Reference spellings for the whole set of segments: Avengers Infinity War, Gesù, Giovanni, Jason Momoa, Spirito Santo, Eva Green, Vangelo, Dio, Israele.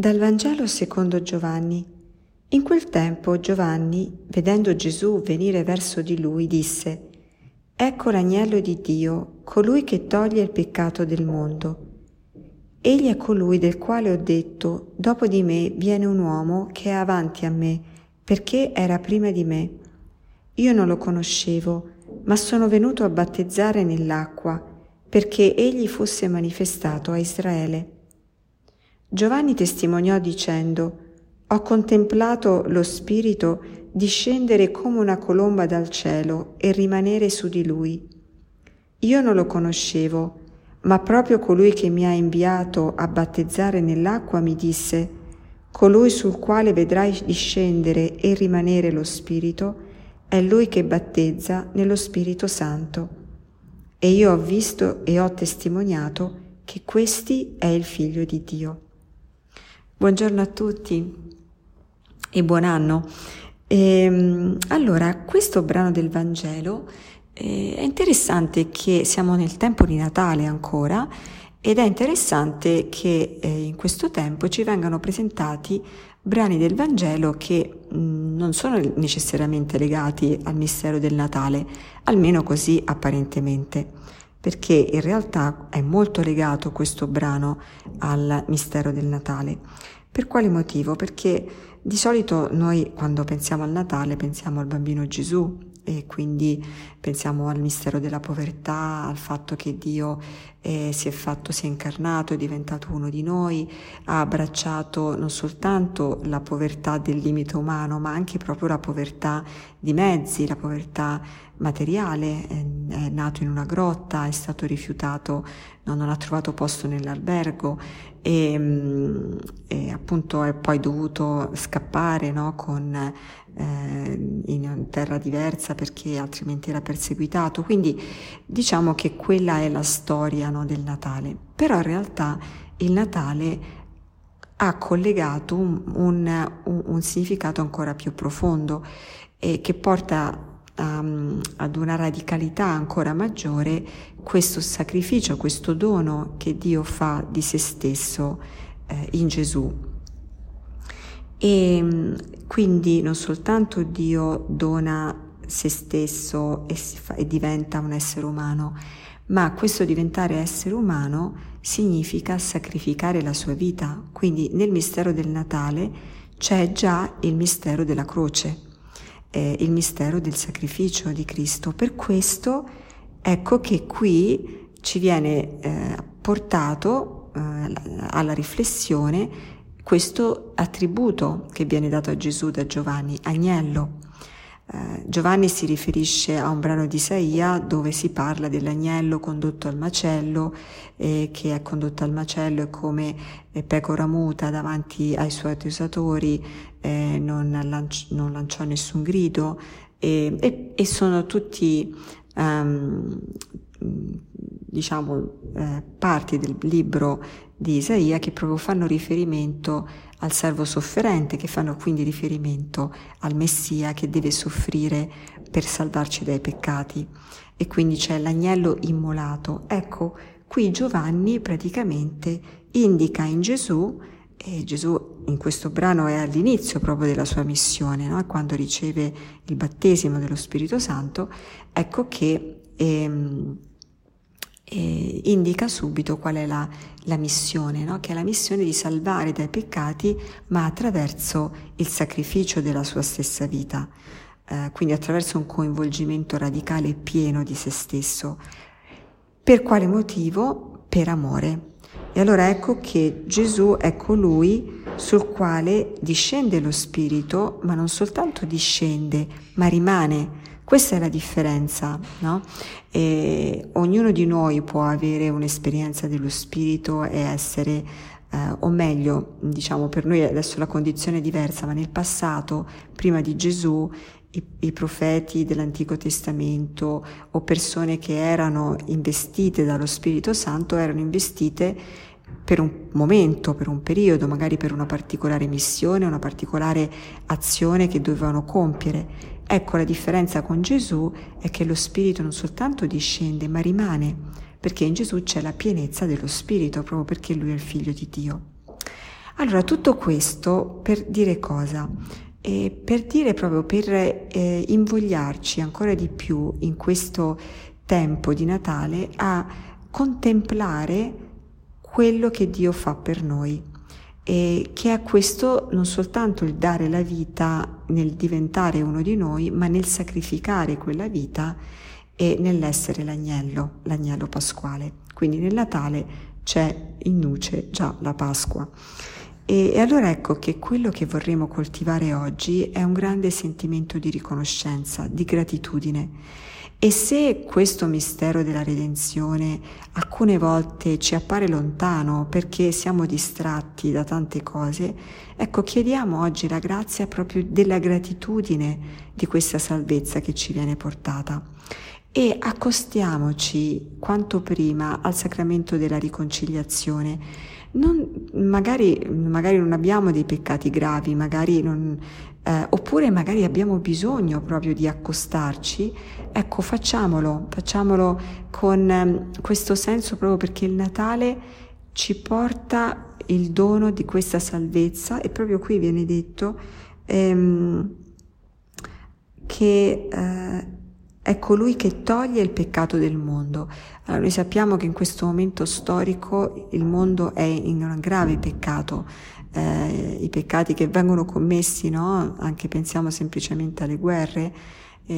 Dal Vangelo secondo Giovanni. In quel tempo Giovanni, vedendo Gesù venire verso di lui, disse: «Ecco l'agnello di Dio, colui che toglie il peccato del mondo. Egli è colui del quale ho detto: dopo di me viene un uomo che è avanti a me, perché era prima di me. Io non lo conoscevo, ma sono venuto a battezzare nell'acqua, perché egli fosse manifestato a Israele». Giovanni testimoniò dicendo: «Ho contemplato lo Spirito discendere come una colomba dal cielo e rimanere su di lui. Io non lo conoscevo, ma proprio colui che mi ha inviato a battezzare nell'acqua mi disse: colui sul quale vedrai discendere e rimanere lo Spirito è lui che battezza nello Spirito Santo. E io ho visto e ho testimoniato che questi è il Figlio di Dio». Buongiorno a tutti e buon anno. Allora, questo brano del Vangelo è interessante, che siamo nel tempo di Natale ancora, ed è interessante che in questo tempo ci vengano presentati brani del Vangelo che non sono necessariamente legati al mistero del Natale, almeno così apparentemente, perché in realtà è molto legato questo brano al mistero del Natale. Per quale motivo? Perché di solito noi, quando pensiamo al Natale, pensiamo al bambino Gesù, e quindi pensiamo al mistero della povertà, al fatto che Dio si è incarnato, è diventato uno di noi, ha abbracciato non soltanto la povertà del limite umano, ma anche proprio la povertà di mezzi, la povertà materiale. È nato in una grotta, è stato rifiutato, non ha trovato posto nell'albergo e appunto è poi dovuto scappare, no? In terra diversa, perché altrimenti era perseguitato. Quindi diciamo che quella è la storia, no, del Natale. Però in realtà il Natale ha collegato un significato ancora più profondo e che porta ad una radicalità ancora maggiore questo sacrificio, questo dono che Dio fa di se stesso in Gesù. E quindi non soltanto Dio dona se stesso e diventa un essere umano, ma questo diventare essere umano significa sacrificare la sua vita. Quindi nel mistero del Natale c'è già il mistero della croce, il mistero del sacrificio di Cristo. Per questo ecco che qui ci viene portato alla riflessione questo attributo che viene dato a Gesù da Giovanni: agnello. Giovanni si riferisce a un brano di Isaia dove si parla dell'agnello condotto al macello, che è condotto al macello e come pecora muta davanti ai suoi accusatori non lanciò nessun grido, e sono tutti parti del libro di Isaia che proprio fanno riferimento al servo sofferente, che fanno quindi riferimento al Messia che deve soffrire per salvarci dai peccati, e quindi c'è l'agnello immolato. Ecco, qui Giovanni praticamente indica in Gesù, e Gesù in questo brano è all'inizio proprio della sua missione, no? Quando riceve il battesimo dello Spirito Santo, ecco che indica subito qual è la missione, no? Che è la missione di salvare dai peccati, ma attraverso il sacrificio della sua stessa vita, quindi attraverso un coinvolgimento radicale e pieno di se stesso. Per quale motivo? Per amore. E allora ecco che Gesù è colui sul quale discende lo Spirito, ma non soltanto discende, ma rimane. Questa è la differenza, no? Ognuno di noi può avere un'esperienza dello Spirito e essere, o meglio, diciamo, per noi adesso la condizione è diversa, ma nel passato, prima di Gesù, i profeti dell'Antico Testamento o persone che erano investite dallo Spirito Santo erano investite per un momento, per un periodo, magari per una particolare missione, una particolare azione che dovevano compiere. Ecco, la differenza con Gesù è che lo Spirito non soltanto discende, ma rimane, perché in Gesù c'è la pienezza dello Spirito, proprio perché Lui è il Figlio di Dio. Allora, tutto questo per dire cosa? Per invogliarci ancora di più in questo tempo di Natale a contemplare quello che Dio fa per noi, e che è questo non soltanto il dare la vita nel diventare uno di noi, ma nel sacrificare quella vita e nell'essere l'agnello pasquale. Quindi nel Natale c'è in nuce già la Pasqua. E allora ecco che quello che vorremmo coltivare oggi è un grande sentimento di riconoscenza, di gratitudine. E se questo mistero della redenzione alcune volte ci appare lontano perché siamo distratti da tante cose, ecco, chiediamo oggi la grazia proprio della gratitudine di questa salvezza che ci viene portata, e accostiamoci quanto prima al sacramento della riconciliazione. Magari non abbiamo dei peccati gravi, oppure magari abbiamo bisogno proprio di accostarci. Ecco, facciamolo con questo senso, proprio perché il Natale ci porta il dono di questa salvezza. E proprio qui viene detto che è colui che toglie il peccato del mondo. Allora, noi sappiamo che in questo momento storico il mondo è in un grave peccato. I peccati che vengono commessi, no? Anche pensiamo semplicemente alle guerre,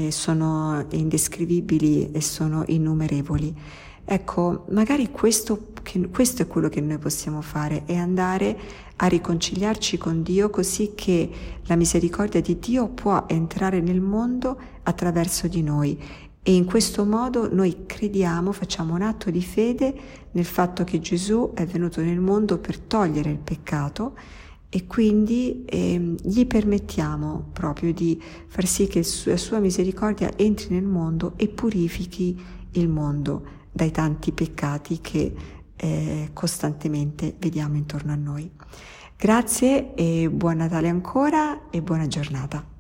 sono indescrivibili e sono innumerevoli. Ecco, magari questo è quello che noi possiamo fare, è andare a riconciliarci con Dio, così che la misericordia di Dio può entrare nel mondo attraverso di noi. E in questo modo noi crediamo, facciamo un atto di fede nel fatto che Gesù è venuto nel mondo per togliere il peccato, e quindi gli permettiamo proprio di far sì che la sua misericordia entri nel mondo e purifichi il mondo dai tanti peccati che costantemente vediamo intorno a noi. Grazie e buon Natale ancora e buona giornata.